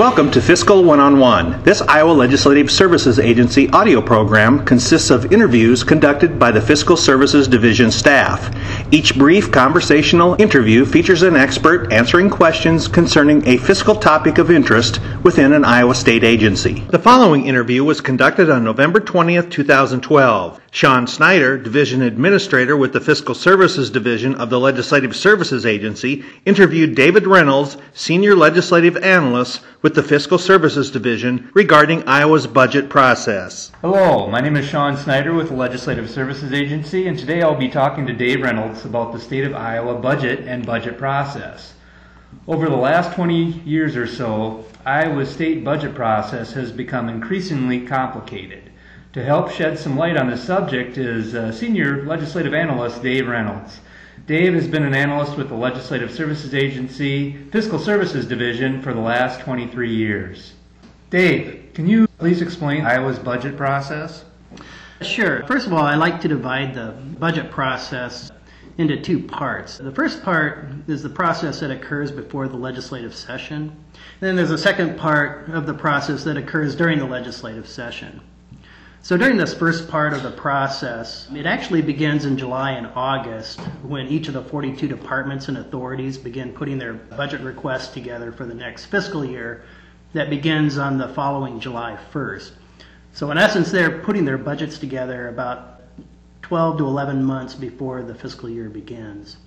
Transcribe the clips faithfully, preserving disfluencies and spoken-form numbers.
Welcome to Fiscal One-on-One. This Iowa Legislative Services Agency audio program consists of interviews conducted by the Fiscal Services Division staff. Each brief conversational interview features an expert answering questions concerning a fiscal topic of interest within an Iowa state agency. The following interview was conducted on November twentieth, two thousand twelve. Sean Snyder, Division Administrator with the Fiscal Services Division of the Legislative Services Agency, interviewed David Reynolds, Senior Legislative Analyst with the Fiscal Services Division regarding Iowa's budget process. Hello, my name is Sean Snyder with the Legislative Services Agency, and today I'll be talking to Dave Reynolds about the state of Iowa budget and budget process. Over the last twenty years or so, Iowa's state budget process has become increasingly complicated. To help shed some light on this subject is uh, Senior Legislative Analyst Dave Reynolds. Dave has been an analyst with the Legislative Services Agency, Fiscal Services Division, for the last twenty-three years. Dave, can you please explain Iowa's budget process? Sure. First of all, I like to divide the budget process into two parts. The first part is the process that occurs before the legislative session. Then there's a second part of the process that occurs during the legislative session. So during this first part of the process, it actually begins in July and August when each of the forty-two departments and authorities begin putting their budget requests together for the next fiscal year that begins on the following July first. So in essence, they're putting their budgets together about twelve to eleven months before the fiscal year begins.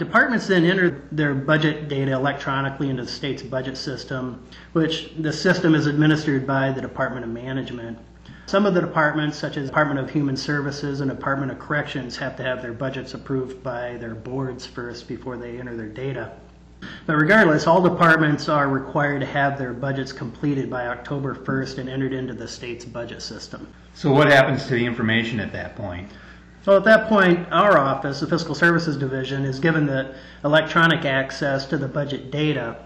Departments then enter their budget data electronically into the state's budget system, which the system is administered by the Department of Management. Some of the departments, such as Department of Human Services and Department of Corrections, have to have their budgets approved by their boards first before they enter their data. But regardless, all departments are required to have their budgets completed by October first and entered into the state's budget system. So what happens to the information at that point? So at that point, our office, the Fiscal Services Division, is given the electronic access to the budget data.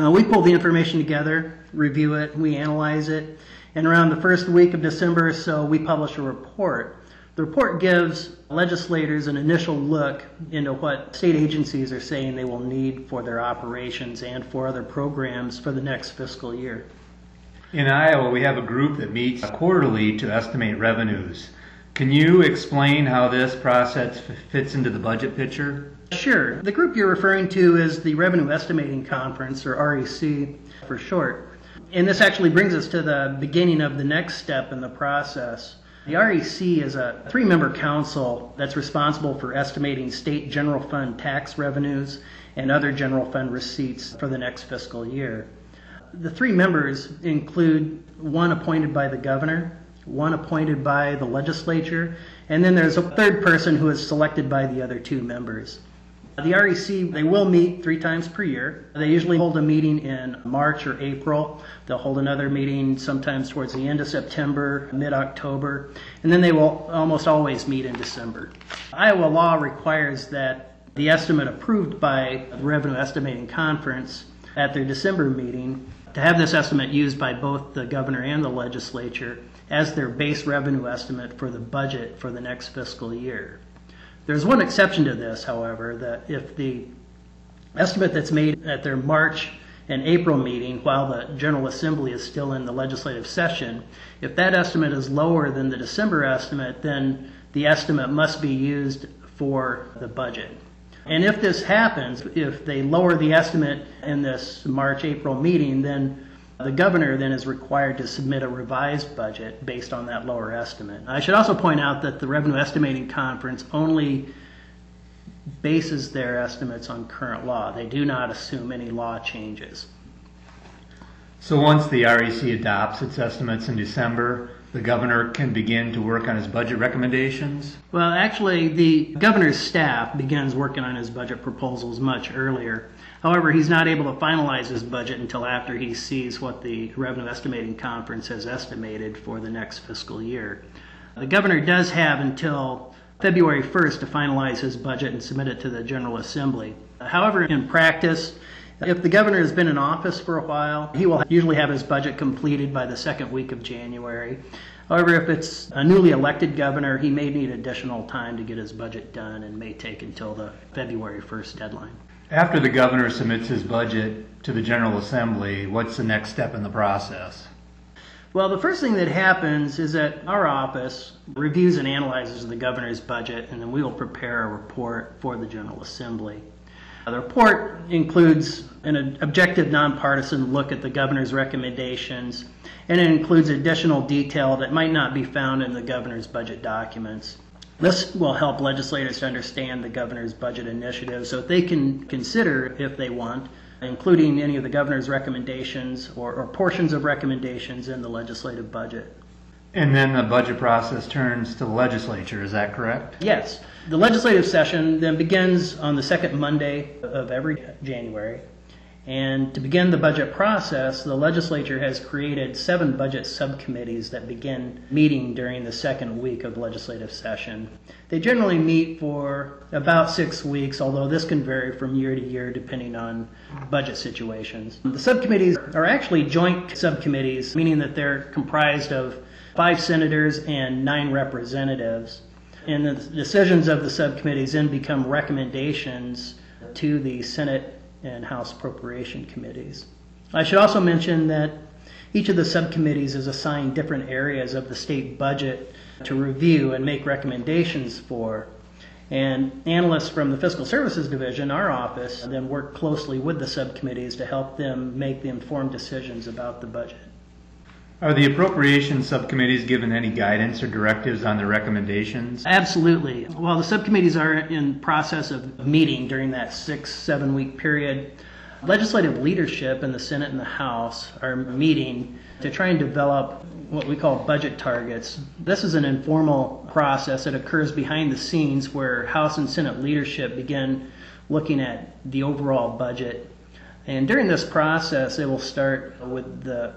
Uh, we pull the information together, review it, we analyze it. And around the first week of December or so, we publish a report. The report gives legislators an initial look into what state agencies are saying they will need for their operations and for other programs for the next fiscal year. In Iowa, we have a group that meets quarterly to estimate revenues. Can you explain how this process fits into the budget picture? Sure. The group you're referring to is the Revenue Estimating Conference, or R E C for short. And this actually brings us to the beginning of the next step in the process. The R E C is a three-member council that's responsible for estimating state general fund tax revenues and other general fund receipts for the next fiscal year. The three members include one appointed by the governor, one appointed by the legislature, and then there's a third person who is selected by the other two members. The R E C, they will meet three times per year. They usually hold a meeting in March or April. They'll hold another meeting sometimes towards the end of September, mid-October, and then they will almost always meet in December. Iowa law requires that the estimate approved by the Revenue Estimating Conference at their December meeting to have this estimate used by both the governor and the legislature as their base revenue estimate for the budget for the next fiscal year. There's one exception to this, however, that if the estimate that's made at their March and April meeting while the General Assembly is still in the legislative session, if that estimate is lower than the December estimate, then the estimate must be used for the budget. And if this happens, if they lower the estimate in this March-April meeting, then the governor then is required to submit a revised budget based on that lower estimate. I should also point out that the Revenue Estimating Conference only bases their estimates on current law. They do not assume any law changes. So once the R E C adopts its estimates in December, the governor can begin to work on his budget recommendations? Well, actually, the governor's staff begins working on his budget proposals much earlier. However, he's not able to finalize his budget until after he sees what the Revenue Estimating Conference has estimated for the next fiscal year. The governor does have until February first to finalize his budget and submit it to the General Assembly. However, in practice, if the governor has been in office for a while, he will usually have his budget completed by the second week of January. However, if it's a newly elected governor, he may need additional time to get his budget done and may take until the February first deadline. After the governor submits his budget to the General Assembly, what's the next step in the process? Well, the first thing that happens is that our office reviews and analyzes the governor's budget, and then we will prepare a report for the General Assembly. The report includes an objective, nonpartisan look at the governor's recommendations, and it includes additional detail that might not be found in the governor's budget documents. This will help legislators to understand the governor's budget initiatives so that they can consider, if they want, including any of the governor's recommendations or, or portions of recommendations in the legislative budget. And then the budget process turns to the legislature, is that correct? Yes. The legislative session then begins on the second Monday of every January. And to begin the budget process, the legislature has created seven budget subcommittees that begin meeting during the second week of legislative session. They generally meet for about six weeks, although this can vary from year to year depending on budget situations. The subcommittees are actually joint subcommittees, meaning that they're comprised of five senators and nine representatives. And the decisions of the subcommittees then become recommendations to the Senate and House Appropriation Committees. I should also mention that each of the subcommittees is assigned different areas of the state budget to review and make recommendations for. And analysts from the Fiscal Services Division, our office, then work closely with the subcommittees to help them make the informed decisions about the budget. Are the appropriation subcommittees given any guidance or directives on their recommendations? Absolutely. While the subcommittees are in process of meeting during that six, seven week period, legislative leadership in the Senate and the House are meeting to try and develop what we call budget targets. This is an informal process that occurs behind the scenes where House and Senate leadership begin looking at the overall budget. And during this process, they will start with the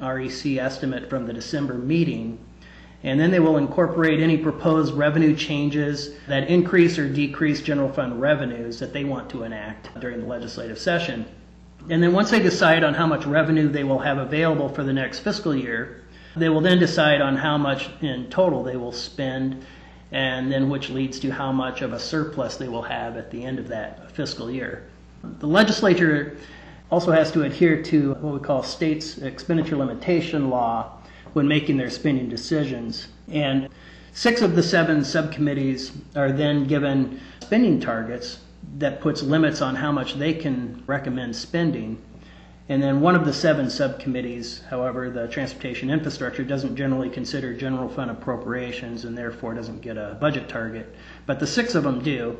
R E C estimate from the December meeting, and then they will incorporate any proposed revenue changes that increase or decrease general fund revenues that they want to enact during the legislative session. And then once they decide on how much revenue they will have available for the next fiscal year, they will then decide on how much in total they will spend, and then which leads to how much of a surplus they will have at the end of that fiscal year. The legislature also has to adhere to what we call state's expenditure limitation law when making their spending decisions. And six of the seven subcommittees are then given spending targets that puts limits on how much they can recommend spending. And then one of the seven subcommittees, however, the Transportation Infrastructure, doesn't generally consider general fund appropriations and therefore doesn't get a budget target, but the six of them do.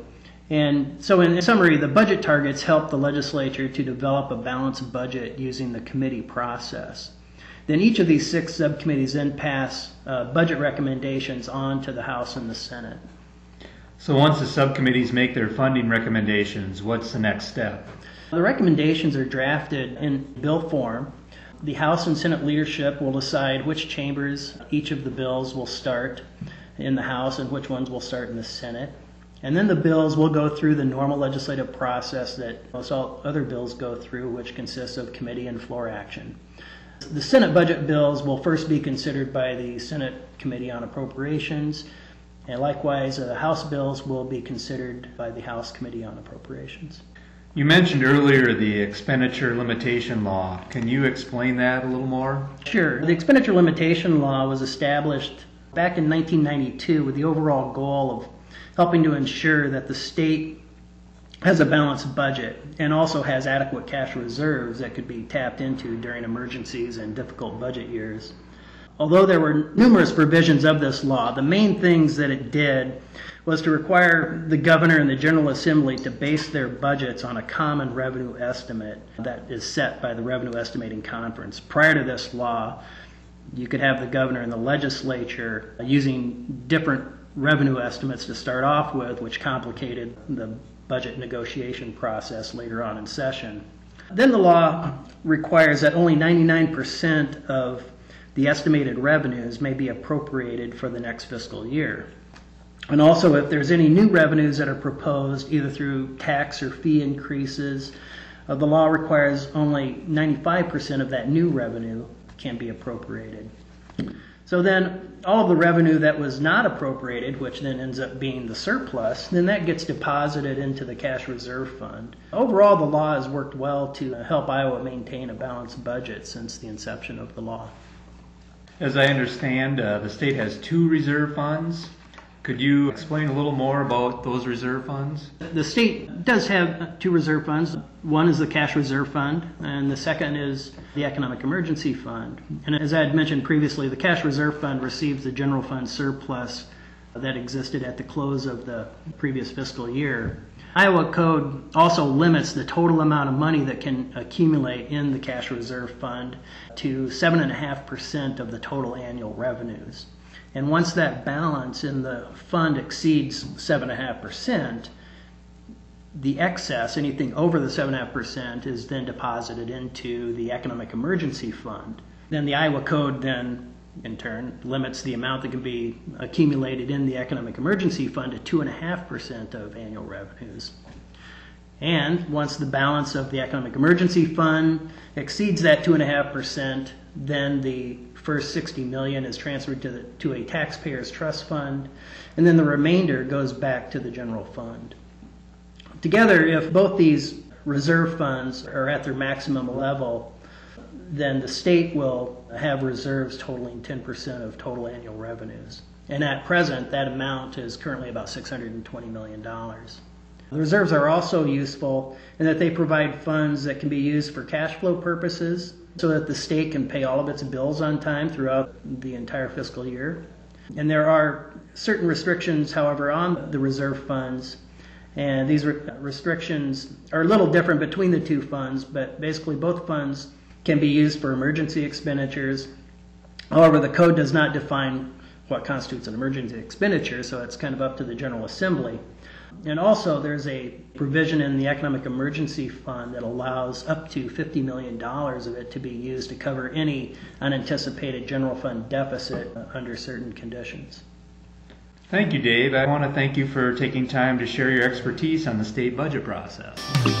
And so in summary, the budget targets help the legislature to develop a balanced budget using the committee process. Then each of these six subcommittees then pass uh, budget recommendations on to the House and the Senate. So once the subcommittees make their funding recommendations, what's the next step? The recommendations are drafted in bill form. The House and Senate leadership will decide which chambers each of the bills will start in the House and which ones will start in the Senate. And then the bills will go through the normal legislative process that most all other bills go through, which consists of committee and floor action. The Senate budget bills will first be considered by the Senate Committee on Appropriations, and likewise the House bills will be considered by the House Committee on Appropriations. You mentioned earlier the expenditure limitation law. Can you explain that a little more? Sure. The expenditure limitation law was established back in nineteen ninety-two with the overall goal of helping to ensure that the state has a balanced budget and also has adequate cash reserves that could be tapped into during emergencies and difficult budget years. Although there were numerous provisions of this law, the main things that it did was to require the governor and the General Assembly to base their budgets on a common revenue estimate that is set by the Revenue Estimating Conference. Prior to this law, you could have the governor and the legislature using different revenue estimates to start off with, which complicated the budget negotiation process later on in session. Then the law requires that only ninety-nine percent of the estimated revenues may be appropriated for the next fiscal year. And also, if there's any new revenues that are proposed, either through tax or fee increases, uh, the law requires only ninety-five percent of that new revenue can be appropriated. So then all the revenue that was not appropriated, which then ends up being the surplus, then that gets deposited into the Cash Reserve Fund. Overall, the law has worked well to help Iowa maintain a balanced budget since the inception of the law. As I understand, uh, the state has two reserve funds. Could you explain a little more about those reserve funds? The state does have two reserve funds. One is the Cash Reserve Fund, and the second is the Economic Emergency Fund. And as I had mentioned previously, the Cash Reserve Fund receives the general fund surplus that existed at the close of the previous fiscal year. Iowa Code also limits the total amount of money that can accumulate in the Cash Reserve Fund to seven point five percent of the total annual revenues. And once that balance in the fund exceeds seven point five percent, the excess, anything over the seven point five percent, is then deposited into the Economic Emergency Fund. Then the Iowa Code then, in turn, limits the amount that can be accumulated in the Economic Emergency Fund to two point five percent of annual revenues. And once the balance of the Economic Emergency Fund exceeds that two point five percent, then the first sixty million dollars is transferred to, the, to a taxpayer's trust fund, and then the remainder goes back to the general fund. Together, if both these reserve funds are at their maximum level, then the state will have reserves totaling ten percent of total annual revenues. And at present, that amount is currently about six hundred twenty million dollars. The reserves are also useful in that they provide funds that can be used for cash flow purposes, so that the state can pay all of its bills on time throughout the entire fiscal year. And there are certain restrictions, however, on the reserve funds, and these re restrictions are a little different between the two funds, but basically both funds can be used for emergency expenditures. However, the code does not define what constitutes an emergency expenditure, so it's kind of up to the General Assembly. And also, there's a provision in the Economic Emergency Fund that allows up to fifty million dollars of it to be used to cover any unanticipated general fund deficit under certain conditions. Thank you, Dave. I want to thank you for taking time to share your expertise on the state budget process.